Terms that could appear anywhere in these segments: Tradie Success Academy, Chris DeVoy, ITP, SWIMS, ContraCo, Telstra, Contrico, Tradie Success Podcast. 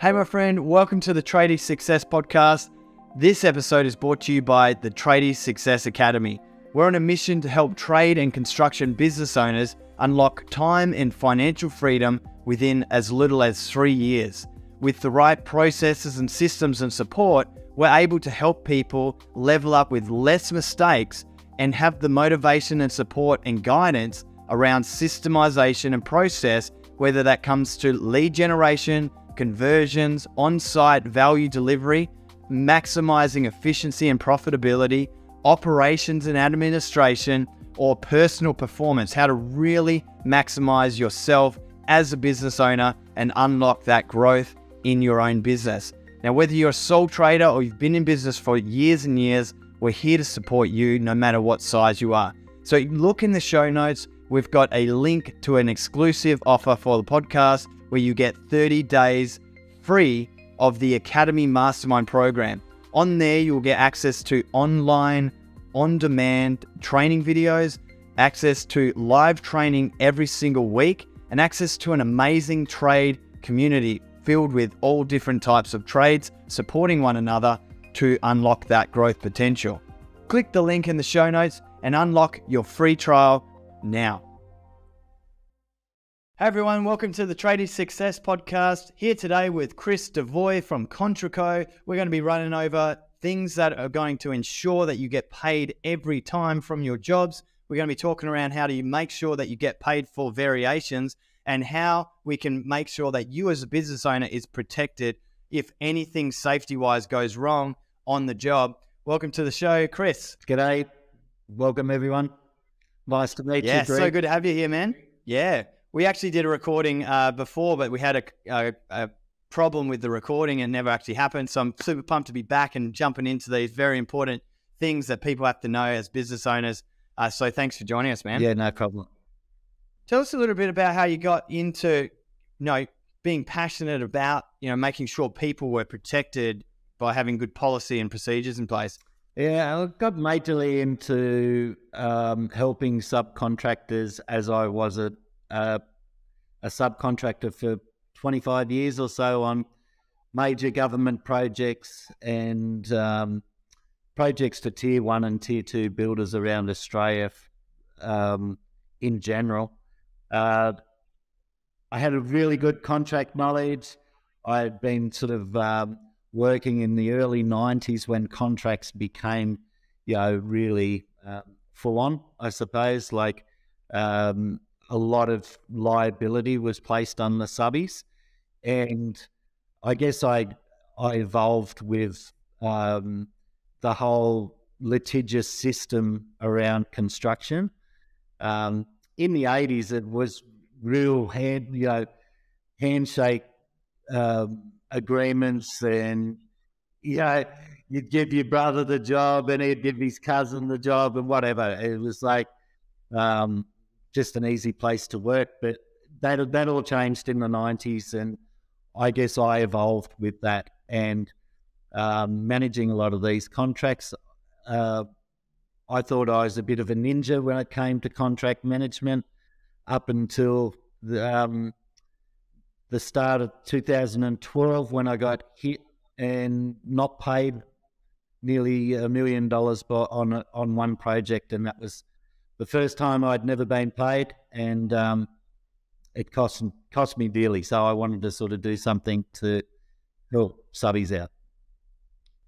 Hey my friend, welcome to the Tradie Success Podcast. This episode is brought to you by the Tradie Success Academy. We're on a mission to help trade and construction business owners unlock time and financial freedom within as little as 3 years. With the right processes and systems and support, we're able to help people level up with less mistakes and have the motivation and support and guidance around systemization and process, whether that comes to lead generation, conversions, on-site value delivery, maximizing efficiency and profitability, operations and administration, or personal performance, how to really maximize yourself as a business owner and unlock that growth in your own business. Now, whether you're a sole trader or you've been in business for years and years, we're here to support you no matter what size you are. So look in the show notes, we've got a link to an exclusive offer for the podcast where you get 30 days free of the Academy Mastermind program. On there, you'll get access to online, on-demand training videos, access to live training every single week, and access to an amazing trade community filled with all different types of trades, supporting one another to unlock that growth potential. Click the link in the show notes and unlock your free trial now. Hey everyone, welcome to the Tradie Success Podcast. Here today with Chris DeVoy from ContraCo. We're going to be running over things that are going to ensure that you get paid every time from your jobs. We're going to be talking around how do you make sure that you get paid for variations and how we can make sure that you as a business owner is protected if anything safety-wise goes wrong on the job. Welcome to the show, Chris. G'day. Welcome everyone. Nice to meet you. Yeah, so good to have you here, man. Yeah. We actually did a recording before, but we had a problem with the recording and never actually happened. So I'm super pumped to be back and jumping into these very important things that people have to know as business owners. So thanks for joining us, man. Yeah, no problem. Tell us a little bit about how you got into, being passionate about, making sure people were protected by having good policy and procedures in place. Yeah, I got majorly into helping subcontractors as I was a subcontractor for 25 years or so on major government projects and projects to Tier 1 and Tier 2 builders around Australia in general. I had a really good contract knowledge. I had been sort of working in the early 90s when contracts became, really full on, I suppose, like... a lot of liability was placed on the subbies, and I guess I evolved with the whole litigious system around construction. In the 80s, it was real handshake agreements, and you'd give your brother the job, and he'd give his cousin the job, and whatever. It was like. Just an easy place to work, but that all changed in the 90s, and I guess I evolved with that and managing a lot of these contracts. I thought I was a bit of a ninja when it came to contract management up until the start of 2012 when I got hit and not paid nearly $1 million on one project, and that was the first time I'd never been paid, and it cost me dearly. So I wanted to sort of do something to help subbies out.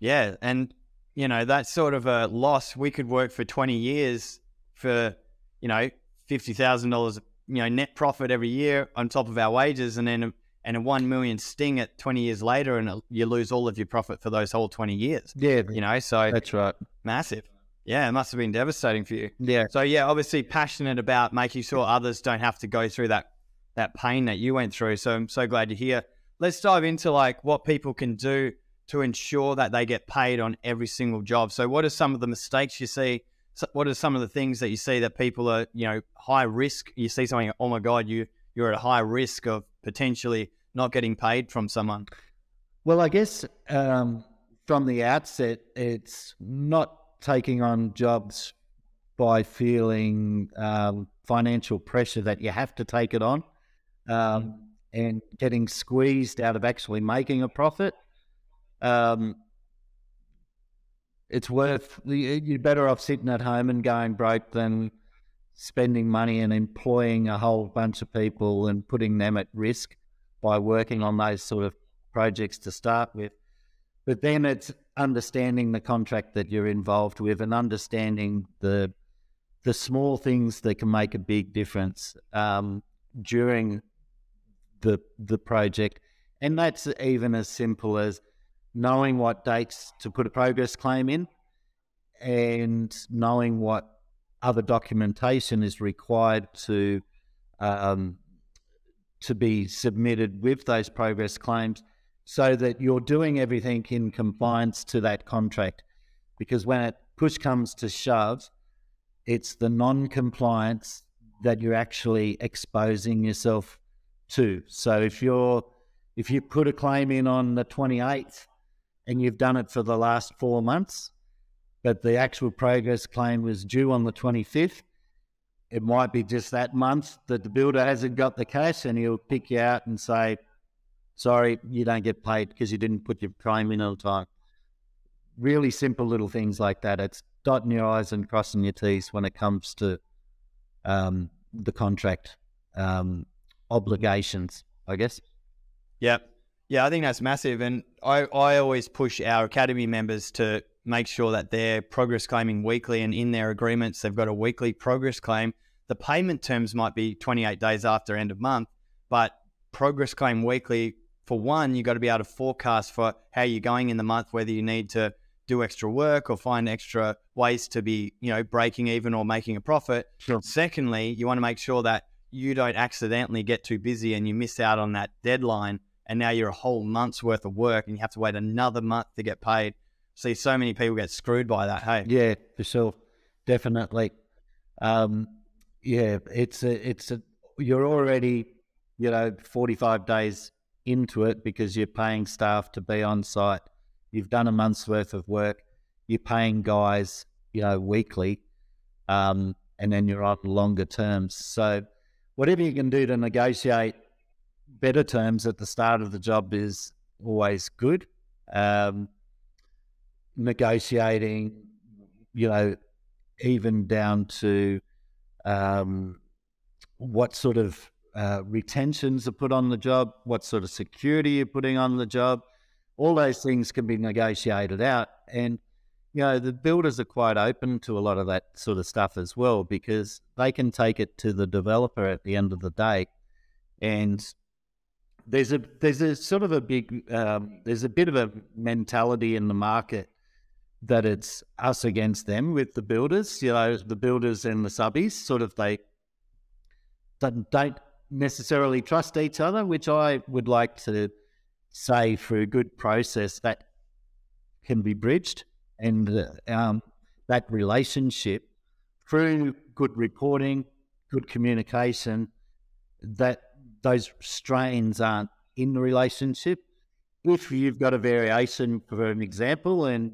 Yeah, and, that sort of a loss, we could work for 20 years for, $50,000, net profit every year on top of our wages, and then a $1 million sting at 20 years later, and you lose all of your profit for those whole 20 years. Yeah, so that's right. Massive. Yeah, it must have been devastating for you. Yeah. So, obviously passionate about making sure others don't have to go through that pain that you went through. So I'm so glad to hear. Let's dive into what people can do to ensure that they get paid on every single job. So what are some of the mistakes you see? What are some of the things that you see that people are, high risk? You see something, oh my God, you're at high risk of potentially not getting paid from someone. Well, I guess from the outset, it's not taking on jobs by feeling financial pressure that you have to take it on. and getting squeezed out of actually making a profit, it's worth, you're better off sitting at home and going broke than spending money and employing a whole bunch of people and putting them at risk by working on those sort of projects to start with. But then it's understanding the contract that you're involved with and understanding the small things that can make a big difference during the project. And that's even as simple as knowing what dates to put a progress claim in and knowing what other documentation is required to be submitted with those progress claims, so that you're doing everything in compliance to that contract. Because when it push comes to shove, it's the non-compliance that you're actually exposing yourself to. So if you put a claim in on the 28th and you've done it for the last 4 months, but the actual progress claim was due on the 25th, it might be just that month that the builder hasn't got the cash, and he'll pick you out and say, sorry, you don't get paid because you didn't put your claim in on time. Really simple little things like that. It's dotting your I's and crossing your T's when it comes to the contract obligations, I guess. Yeah. Yeah, I think that's massive. And I always push our academy members to make sure that they're progress claiming weekly, and in their agreements, they've got a weekly progress claim. The payment terms might be 28 days after end of month, but progress claim weekly. For one, you got to be able to forecast for how you're going in the month, whether you need to do extra work or find extra ways to be, you know, breaking even or making a profit. Sure. Secondly, you want to make sure that you don't accidentally get too busy and you miss out on that deadline, and now you're a whole month's worth of work and you have to wait another month to get paid. See, so many people get screwed by that, hey? Yeah, for sure. Definitely. Yeah, you're already, 45 days into it because you're paying staff to be on site. You've done a month's worth of work. You're paying guys, weekly, and then you're on longer terms. So whatever you can do to negotiate better terms at the start of the job is always good. Negotiating, even down to what sort of retentions are put on the job, what sort of security you're putting on the job. All those things can be negotiated out. And, the builders are quite open to a lot of that sort of stuff as well, because they can take it to the developer at the end of the day. And there's a bit of a mentality in the market that it's us against them with the builders, the builders and the subbies don't necessarily trust each other, which I would like to say through a good process that can be bridged, and that relationship through good reporting, good communication, that those strains aren't in the relationship. If you've got a variation, for an example, and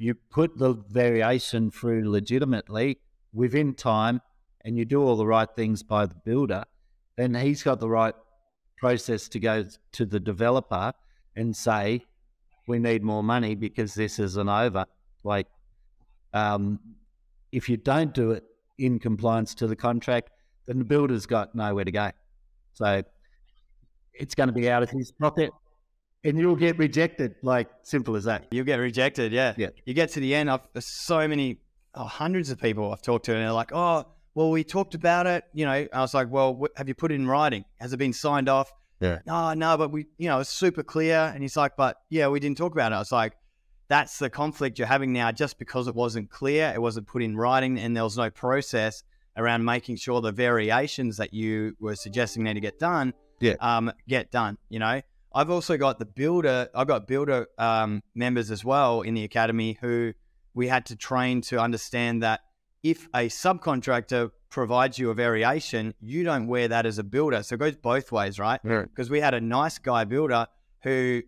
you put the variation through legitimately within time, and you do all the right things by the builder, then he's got the right process to go to the developer and say, we need more money because this isn't over. If you don't do it in compliance to the contract, then the builder's got nowhere to go. So it's going to be out of his pocket and you'll get rejected. Simple as that. You'll get rejected, yeah. You get to the end, there's so many, hundreds of people I've talked to, and they're like, well, we talked about it, I was like, well, have you put it in writing? Has it been signed off? Yeah. No, but we, it's super clear. And he's like, but yeah, we didn't talk about it. I was like, that's the conflict you're having now, just because it wasn't clear, it wasn't put in writing, and there was no process around making sure the variations that you were suggesting need to get done, get done, I've also got builder members as well in the academy who we had to train to understand that if a subcontractor provides you a variation, you don't wear that as a builder. So it goes both ways, right? Because we had a nice guy builder who,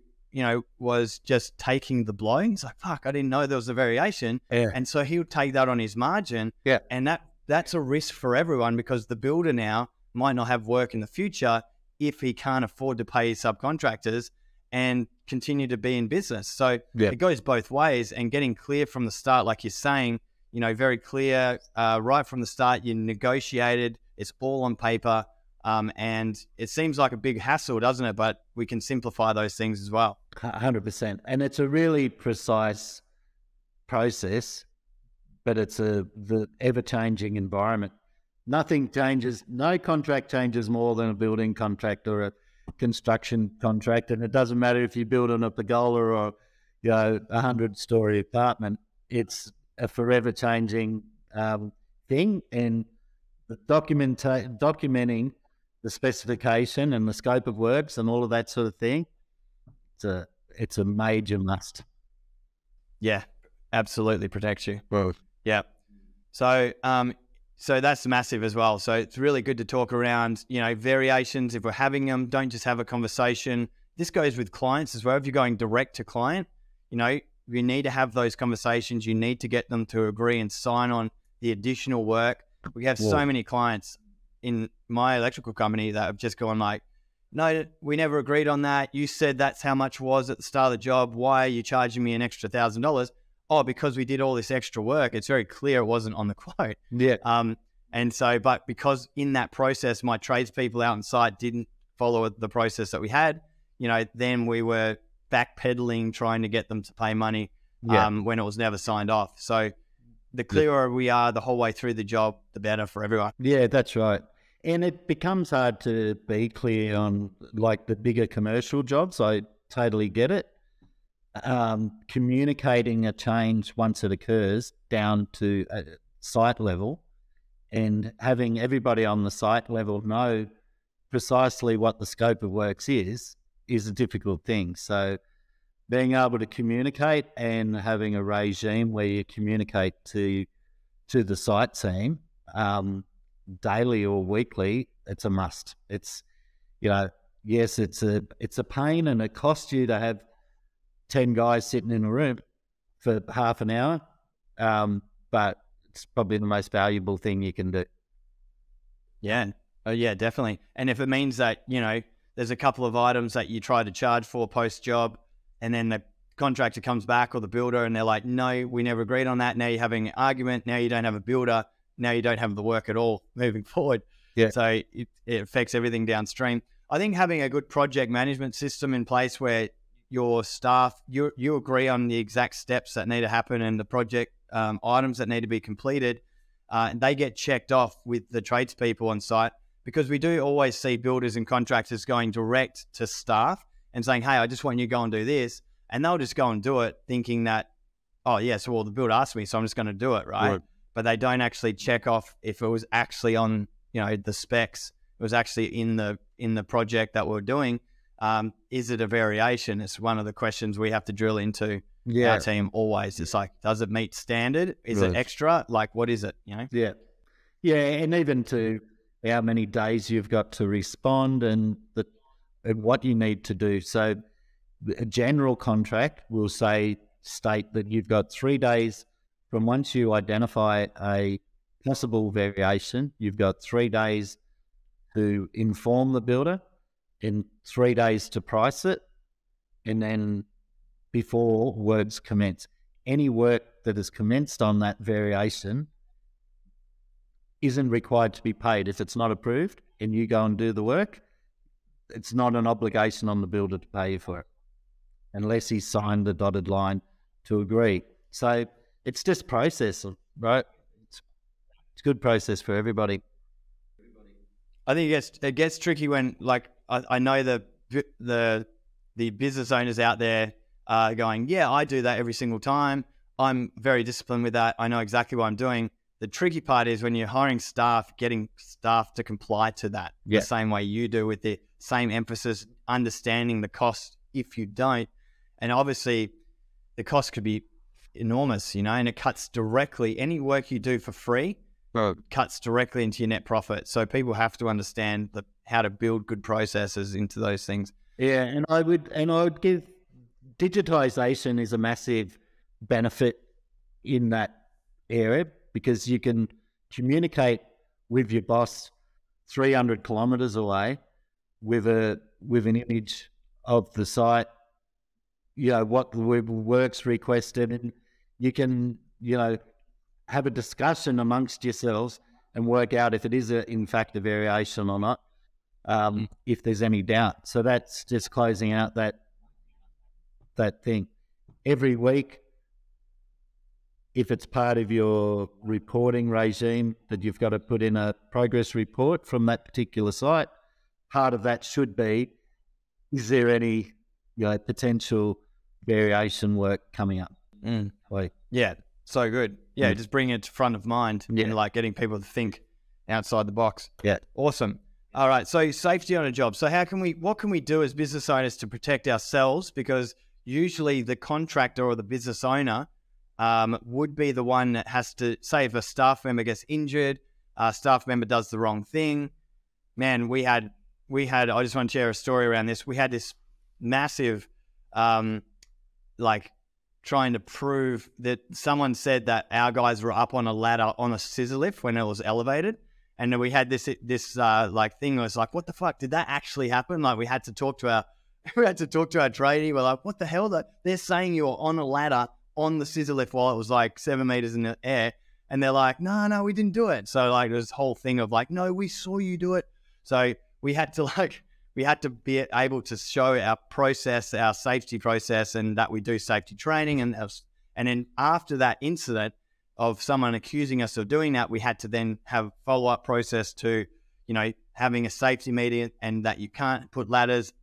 was just taking the blow. He's like, fuck, I didn't know there was a variation. Yeah. And so he would take that on his margin. Yeah. And that's a risk for everyone, because the builder now might not have work in the future if he can't afford to pay his subcontractors and continue to be in business. So it goes both ways, and getting clear from the start, like you're saying, you know, very clear right from the start, you negotiated, it's all on paper. And it seems like a big hassle, doesn't it? But we can simplify those things as well. 100%. And it's a really precise process, but it's the ever-changing environment. Nothing changes, no contract changes more than a building contract or a construction contract. And it doesn't matter if you build on a pergola or, you know, 100-story apartment, it's a forever changing thing. And the documenting the specification and the scope of works and all of that sort of thing, it's a major must. Yeah, absolutely protects you. Well, yeah. So that's massive as well. So it's really good to talk around, you know, variations. If we're having them, don't just have a conversation. This goes with clients as well. If you're going direct to client, you know, you need to have those conversations. You need to get them to agree and sign on the additional work. We have so many clients in my electrical company that have just gone like, no, we never agreed on that. You said that's how much was at the start of the job. Why are you charging me an extra $1,000? Oh, because we did all this extra work. It's very clear it wasn't on the quote. Yeah. And so, but because in that process, my tradespeople out on site didn't follow the process that we had, you know, then we were backpedaling, trying to get them to pay money when it was never signed off. So the clearer we are the whole way through the job, the better for everyone. Yeah, that's right. And it becomes hard to be clear on like the bigger commercial jobs. I totally get it. Communicating a change once it occurs down to a site level and having everybody on the site level know precisely what the scope of works is a difficult thing. So being able to communicate and having a regime where you communicate to the site team daily or weekly, it's a must. It's, you know, yes, it's a pain and it costs you to have 10 guys sitting in a room for half an hour, but it's probably the most valuable thing you can do. Yeah. Oh, yeah, definitely. And if it means that, you know, there's a couple of items that you try to charge for post-job, and then the contractor comes back or the builder and they're like, no, we never agreed on that. Now you're having an argument. Now you don't have a builder. Now you don't have the work at all moving forward. Yeah. So it affects everything downstream. I think having a good project management system in place where your staff, you agree on the exact steps that need to happen and the project items that need to be completed, and they get checked off with the tradespeople on site, because we do always see builders and contractors going direct to staff and saying, hey, I just want you to go and do this. And they'll just go and do it thinking that, oh, yeah, so well, the builder asked me, so I'm just going to do it, right? But they don't actually check off if it was actually on, you know, the specs, it was actually in the project that we're doing. Is it a variation? It's one of the questions we have to drill into our team always. It's like, does it meet standard? Is it extra? Like, what is it, you know? Yeah. Yeah, and even to how many days you've got to respond and the and what you need to do. So a general contract will state that you've got 3 days from once you identify a possible variation, you've got 3 days to inform the builder and 3 days to price it, and then before works commence. Any work that is commenced on that variation isn't required to be paid. If it's not approved and you go and do the work, it's not an obligation on the builder to pay you for it unless he signed the dotted line to agree. So it's just process, right? It's a good process for everybody. I think it gets tricky when, like, I know the business owners out there are going, yeah, I do that every single time. I'm very disciplined with that. I know exactly what I'm doing. The tricky part is when you're hiring staff, getting staff to comply to that the same way you do, with the same emphasis, understanding the cost if you don't. And obviously the cost could be enormous, you know, and it cuts directly. Any work you do for free cuts directly into your net profit. So people have to understand how to build good processes into those things. Yeah, and I would give digitization is a massive benefit in that area, because you can communicate with your boss 300 kilometers away with an image of the site, you know, what the work's requested, and you can, you know, have a discussion amongst yourselves and work out if it is in fact a variation or not, if there's any doubt. So that's just closing out that thing. Every week, if it's part of your reporting regime that you've got to put in a progress report from that particular site, part of that should be, is there any, you know, potential variation work coming up? Mm. Like, yeah, so good. Yeah, just bring it to front of mind and like getting people to think outside the box. Yeah. Awesome. All right, so safety on a job. So how can we, what can we do as business owners to protect ourselves? Because usually the contractor or the business owner would be the one that has to, say if a staff member gets injured, a staff member does the wrong thing. Man, I just want to share a story around this. We had this massive, like trying to prove that someone said that our guys were up on a ladder on a scissor lift when it was elevated. And then we had this like thing that was like, what the fuck? Did that actually happen? Like we had to talk to our tradie. We're like, what the hell? They're saying you were on a ladder on the scissor lift while it was like 7 meters in the air, and they're like, no, we didn't do it. So like there's this whole thing of like, no, we saw you do it. So we had to be able to show our process, our safety process, and that we do safety training. And then after that incident of someone accusing us of doing that, we had to then have follow-up process to, you know, having a safety meeting, and that you can't put ladders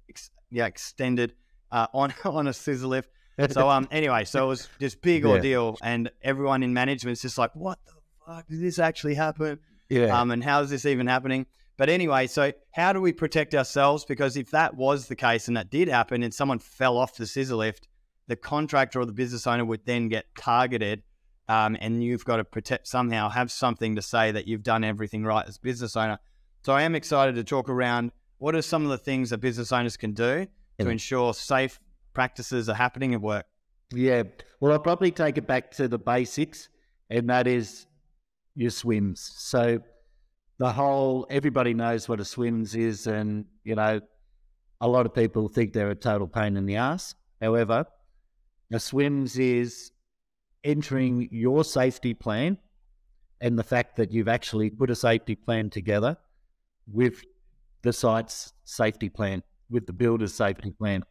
extended on a scissor lift. So anyway, so it was this big ordeal, and everyone in management's just like, what the fuck, did this actually happen? Yeah. And how is this even happening? But anyway, so how do we protect ourselves? Because if that was the case and that did happen and someone fell off the scissor lift, the contractor or the business owner would then get targeted, and you've got to protect somehow, have something to say that you've done everything right as business owner. So I am excited to talk around what are some of the things that business owners can do to ensure safe practices are happening at work. Yeah. Well, I'll probably take it back to the basics, and that is your SWIMS. So everybody knows what a SWIMS is, and, you know, a lot of people think they're a total pain in the ass. However, a SWIMS is entering your safety plan and the fact that you've actually put a safety plan together with the site's safety plan, with the builder's safety plan.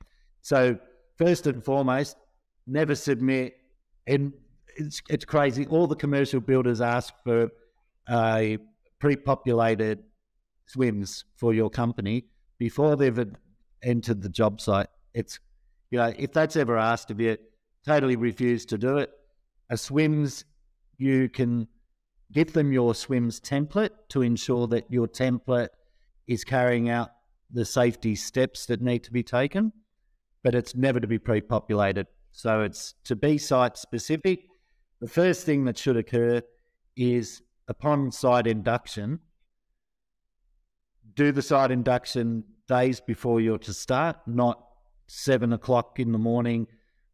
So first and foremost, never submit, and it's crazy, all the commercial builders ask for a pre-populated SWIMS for your company before they've entered the job site. It's, you know, if that's ever asked of you, totally refuse to do it. A SWIMS, you can give them your SWIMS template to ensure that your template is carrying out the safety steps that need to be taken, but it's never to be pre-populated. So it's to be site specific. The first thing that should occur is, upon site induction, do the site induction days before you're to start, not 7 o'clock in the morning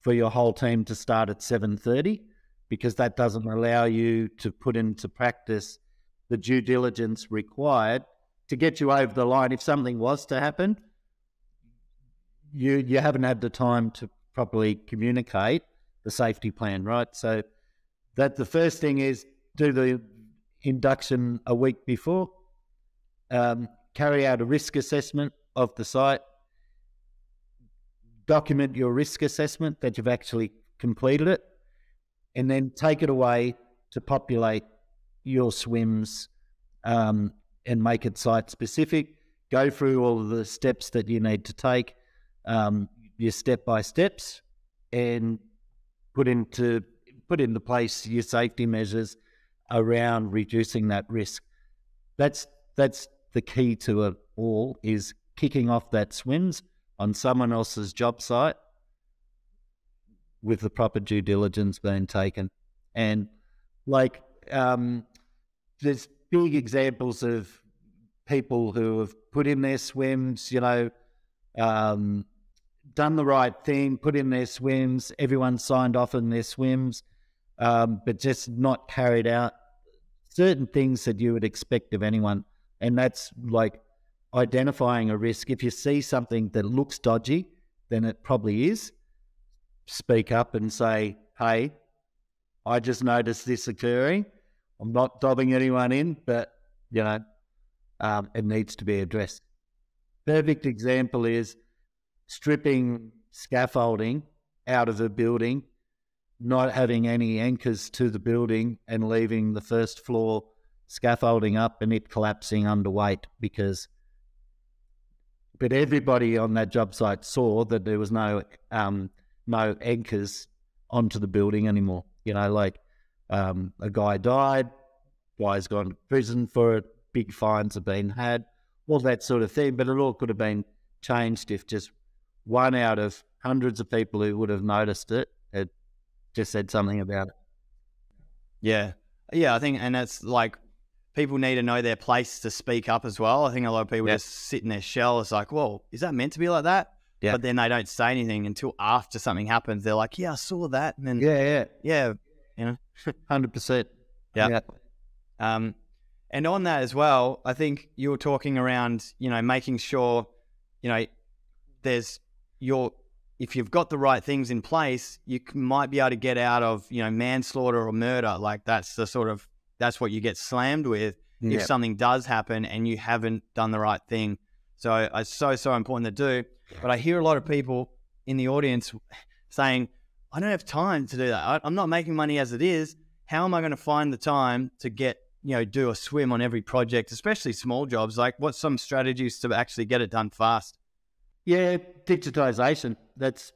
for your whole team to start at 7:30, because that doesn't allow you to put into practice the due diligence required to get you over the line. If something was to happen, you haven't had the time to properly communicate the safety plan, right? So that the first thing is, do the induction a week before, carry out a risk assessment of the site, document your risk assessment that you've actually completed it, and then take it away to populate your SWIMS and make it site specific. Go through all of the steps that you need to take, your step-by-steps, and put into place your safety measures around reducing that risk. That's the key to it all, is kicking off that SWIMS on someone else's job site with the proper due diligence being taken. And like, there's big examples of people who have put in their SWIMS, you know, done the right thing, put in their SWIMS, everyone signed off on their SWIMS, but just not carried out certain things that you would expect of anyone. And that's like identifying a risk. If you see something that looks dodgy, then it probably is. Speak up and say, hey, I just noticed this occurring. I'm not dobbing anyone in, but, you know, it needs to be addressed. Perfect example is stripping scaffolding out of a building, not having any anchors to the building and leaving the first floor scaffolding up and it collapsing underweight because, but everybody on that job site saw that there was no anchors onto the building anymore. You know, like a guy died, guy's gone to prison for it, big fines have been had, all that sort of thing. But it all could have been changed if just one out of hundreds of people who would have noticed it had just said something about it. Yeah. Yeah, I think, and that's like, people need to know their place to speak up as well. I think a lot of people just sit in their shell. It's like, whoa, is that meant to be like that? Yeah. But then they don't say anything until after something happens. They're like, yeah, I saw that. And then, yeah, you know, 100%. Yeah. And on that as well, I think you were talking around, you know, making sure, you know, there's your, if you've got the right things in place, you might be able to get out of, you know, manslaughter or murder. Like that's the sort of, that's what you get slammed with if something does happen and you haven't done the right thing. So it's so important to do. But I hear a lot of people in the audience saying, I don't have time to do that. I'm not making money as it is. How am I going to find the time to get, you know, do a swim on every project, especially small jobs? Like what's some strategies to actually get it done fast? Yeah, digitization. That's,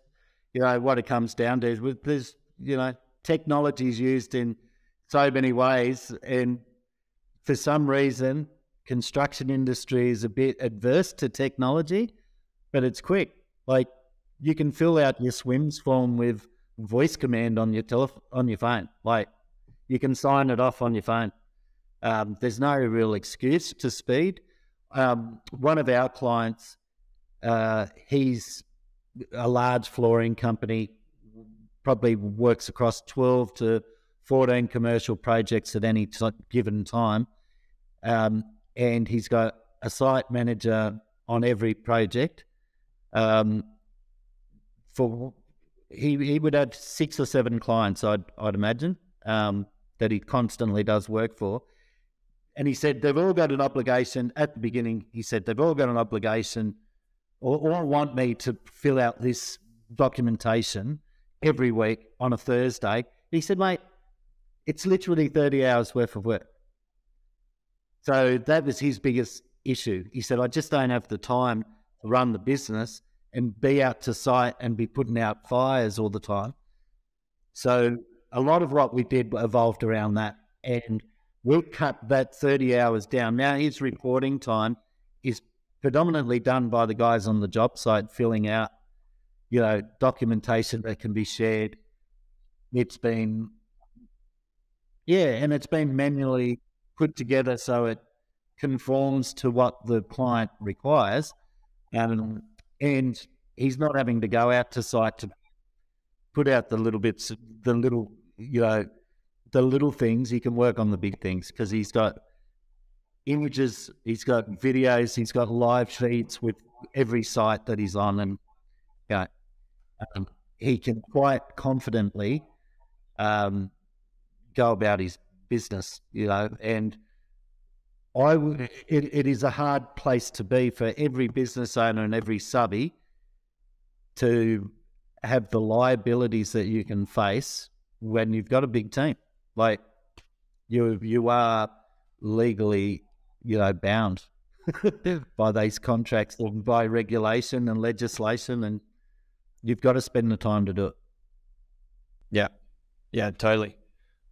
you know, what it comes down to. There's, you know, technology's used in so many ways, and for some reason, construction industry is a bit adverse to technology, but it's quick. Like you can fill out your SWIMS form with voice command on your phone. Like you can sign it off on your phone. There's no real excuse to speed. One of our clients, he's a large flooring company, probably works across 12 to 14 commercial projects at any given time. And he's got a site manager on every project. He would have 6 or 7 clients, I'd imagine, that he constantly does work for. And he said, they've all got an obligation at the beginning. He said, they've all got an obligation or want me to fill out this documentation every week on a Thursday. He said, mate, it's literally 30 hours worth of work. So that was his biggest issue. He said, I just don't have the time to run the business and be out to site and be putting out fires all the time. So a lot of what we did evolved around that, and we'll cut that 30 hours down. Now his reporting time is predominantly done by the guys on the job site filling out, you know, documentation that can be shared. It's been, and it's been manually put together so it conforms to what the client requires. And he's not having to go out to site to put out the little bits, the little, you know, the little things. He can work on the big things because he's got images, he's got videos, he's got live feeds with every site that he's on. And you know, he can quite confidently go about his business, you know, and it is a hard place to be for every business owner and every subbie to have the liabilities that you can face when you've got a big team. Like you are legally, you know, bound by these contracts and by regulation and legislation, and you've got to spend the time to do it. Yeah. Yeah, totally.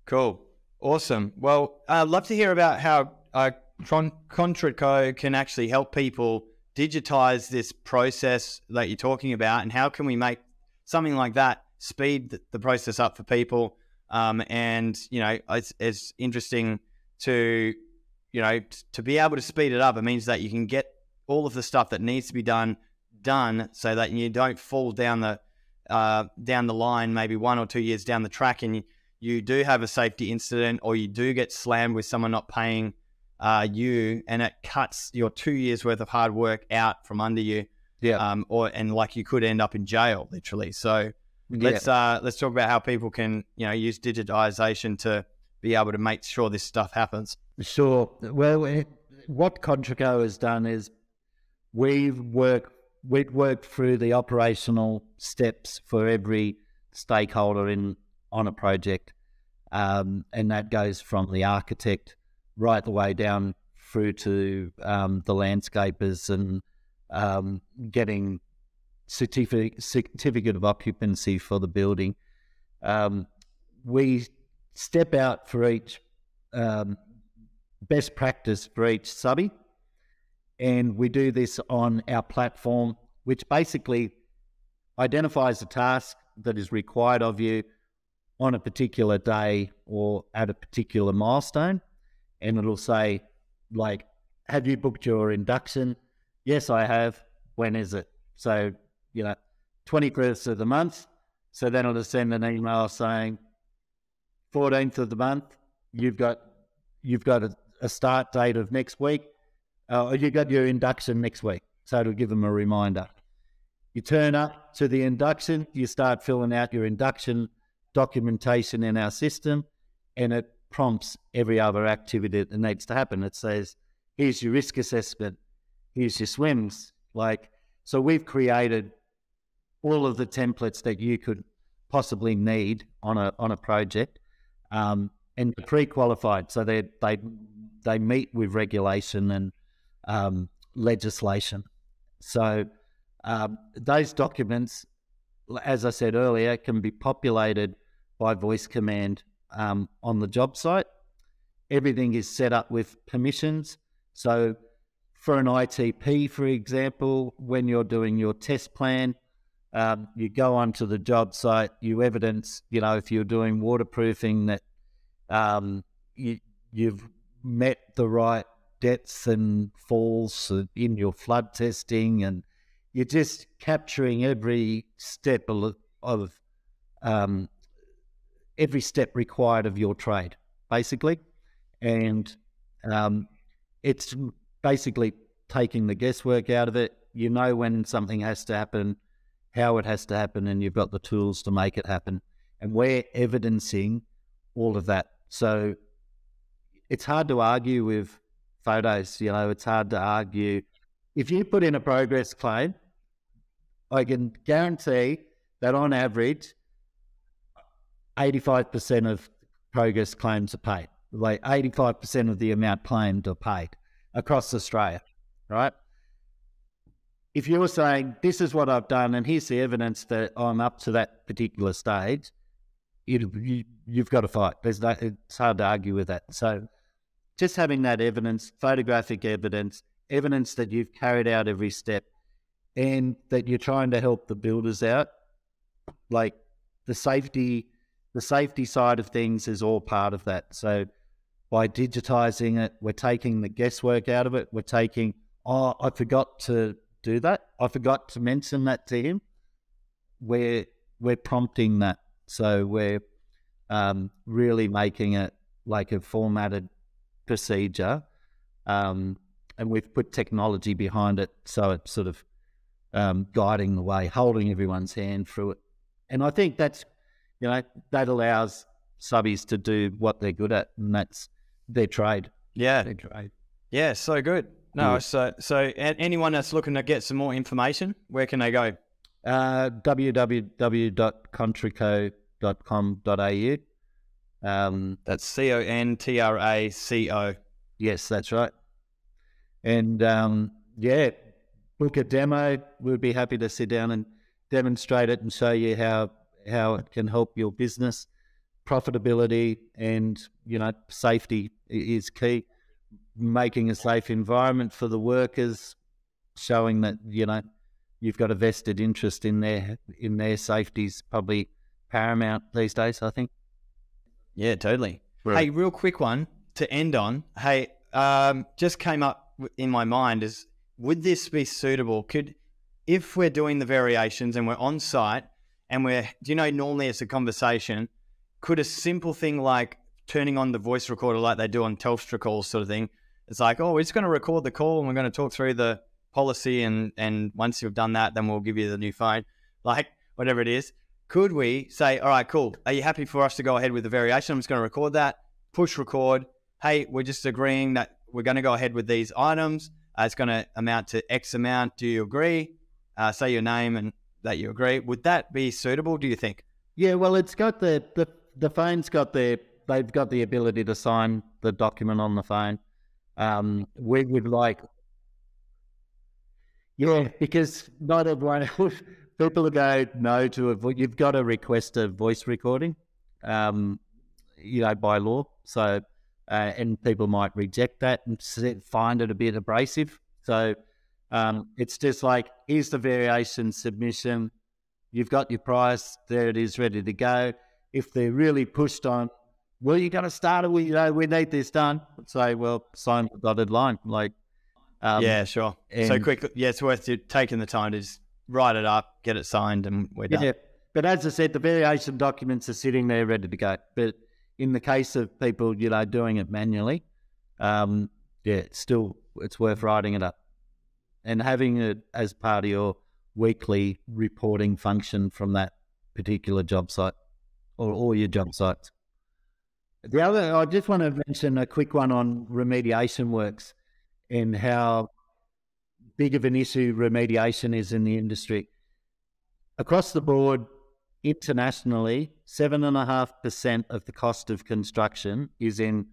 Cool. Awesome. Well, I'd love to hear about how ContraCo can actually help people digitize this process that you're talking about, and how can we make something like that speed the process up for people. And, you know, it's interesting to, you know, to be able to speed it up. It means that you can get all of the stuff that needs to be done so that you don't fall down the line, maybe 1 or 2 years down the track, and you do have a safety incident, or you do get slammed with someone not paying you, and it cuts your 2 years worth of hard work out from under you. Yeah. And like you could end up in jail literally. So let's talk about how people can, you know, use digitization to be able to make sure this stuff happens. Sure. Well, what Contrico has done is we've worked through the operational steps for every stakeholder on a project. And that goes from the architect right the way down through to the landscapers and getting certificate of occupancy for the building. We step out for each best practice for each subbie, and we do this on our platform, which basically identifies a task that is required of you on a particular day or at a particular milestone. And it'll say, like, have you booked your induction? Yes, I have. When is it? So, you know, 21st of the month. So then it'll send an email saying 14th of the month, you've got a start date of next week. You got your induction next week. So it'll give them a reminder. You turn up to the induction, you start filling out your induction documentation in our system, and it prompts every other activity that needs to happen. It says, here's your risk assessment, here's your SWIMS. Like, so we've created all of the templates that you could possibly need on a project, and pre-qualified. So they meet with regulation and legislation. So those documents, as I said earlier, can be populated by voice command on the job site. Everything is set up with permissions. So for an ITP, for example, when you're doing your test plan, you go onto the job site, you evidence, you know, if you're doing waterproofing, that you've met the right depths and falls in your flood testing, and you're just capturing every step of every step required of your trade, basically. And it's basically taking the guesswork out of it. You know when something has to happen, how it has to happen, and you've got the tools to make it happen. And we're evidencing all of that. So it's hard to argue with photos. You know, it's hard to argue. If you put in a progress claim, I can guarantee that on average, 85% of progress claims are paid. Like 85% of the amount claimed are paid across Australia, right? If you were saying, this is what I've done and here's the evidence that I'm up to that particular stage, you've got to fight. It's hard to argue with that. So just having that evidence, photographic evidence that you've carried out every step and that you're trying to help the builders out, like the safety side of things is all part of that. So by digitizing it, we're taking the guesswork out of it. We're taking, oh, I forgot to do that. I forgot to mention that to him. We're prompting that. So we're really making it like a formatted procedure. And we've put technology behind it. So it's sort of guiding the way, holding everyone's hand through it. And I think that's, you know, that allows subbies to do what they're good at, and that's their trade. Yeah. Their trade. Yeah, so good. No, yeah. So anyone that's looking to get some more information, where can they go? www.contrico.com.au. That's CONTRACO. Yes, that's right. And yeah, book a demo. We'd be happy to sit down and demonstrate it and show you how it can help your business. Profitability and, you know, safety is key. Making a safe environment for the workers, showing that, you know, you've got a vested interest in their safety is probably paramount these days, I think. Yeah, totally. Right. Hey, real quick one to end on. Hey, just came up in my mind is, would this be suitable? If we're doing the variations and we're on site and normally it's a conversation, could a simple thing like turning on the voice recorder like they do on Telstra calls sort of thing, It's like, oh, we're just going to record the call and we're going to talk through the policy, and once you've done that, then we'll give you the new phone, like whatever it is. Could we say, all right, cool, are you happy for us to go ahead with the variation? I'm just going to record that, push record. Hey, we're just agreeing that we're going to go ahead with these items. It's going to amount to X amount. Do you agree? Say your name and that you agree. Would that be suitable, do you think? Yeah, well, it's got the phone's got they've got the ability to sign the document on the phone. We would like, yeah, because not everyone, people don't know to avoid, you've got to request a voice recording, you know, by law. So, and people might reject that and find it a bit abrasive. So it's just like, here's the variation submission. You've got your price. There it is, ready to go. If they're really pushed on, well, you're going to start it. We, you know, we need this done. I'd say, well, sign the dotted line. Like, yeah, sure. So quickly, yeah, it's worth you taking the time to just write it up, get it signed, and we're done. Yeah. But as I said, the variation documents are sitting there ready to go. But in the case of people, you know, doing it manually, yeah, it's worth writing it up and having it as part of your weekly reporting function from that particular job site or all your job sites. The other, I just want to mention a quick one on remediation works and how big of an issue remediation is in the industry. Across the board, internationally, 7.5% of the cost of construction is in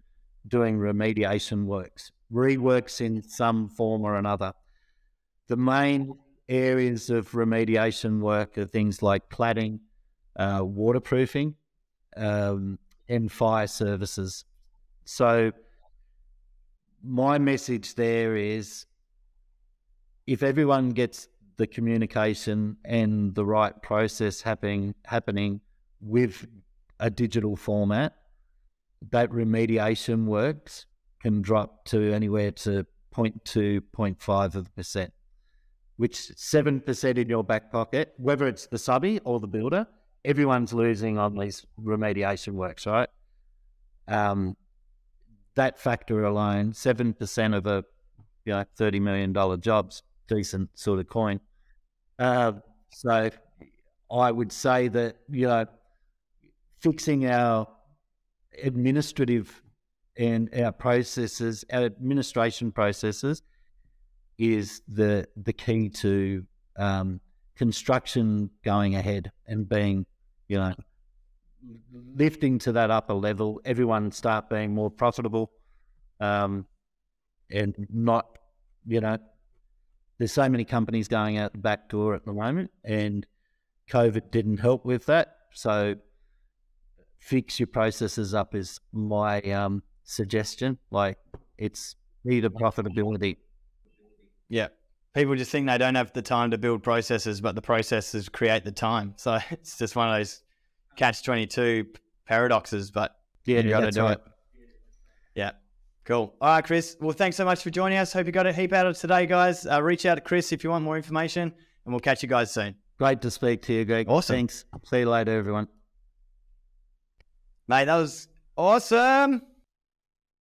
doing remediation works, reworks in some form or another. The main areas of remediation work are things like cladding, waterproofing, and fire services. So my message there is, if everyone gets the communication and the right process happening with a digital format, that remediation works can drop to anywhere to 0.2, 0.5%, which 7% in your back pocket, whether it's the subbie or the builder, everyone's losing on these remediation works, right? That factor alone, 7% of a, you know, $30 million job's decent sort of coin. So I would say that, you know, fixing our administrative and our processes, our administration processes is the key to construction going ahead and being, you know, lifting to that upper level, everyone start being more profitable and not, you know, there's so many companies going out the back door at the moment, and COVID didn't help with that. So fix your processes up is my suggestion. Like, it's either profitability. Yeah. People just think they don't have the time to build processes, but the processes create the time. So it's just one of those catch-22 paradoxes, but yeah, you got to do it. Yeah. Cool. All right, Chris. Well, thanks so much for joining us. Hope you got a heap out of today, guys. Reach out to Chris if you want more information, and we'll catch you guys soon. Great to speak to you, Greg. Awesome. Thanks. See you later, everyone. Mate, that was awesome.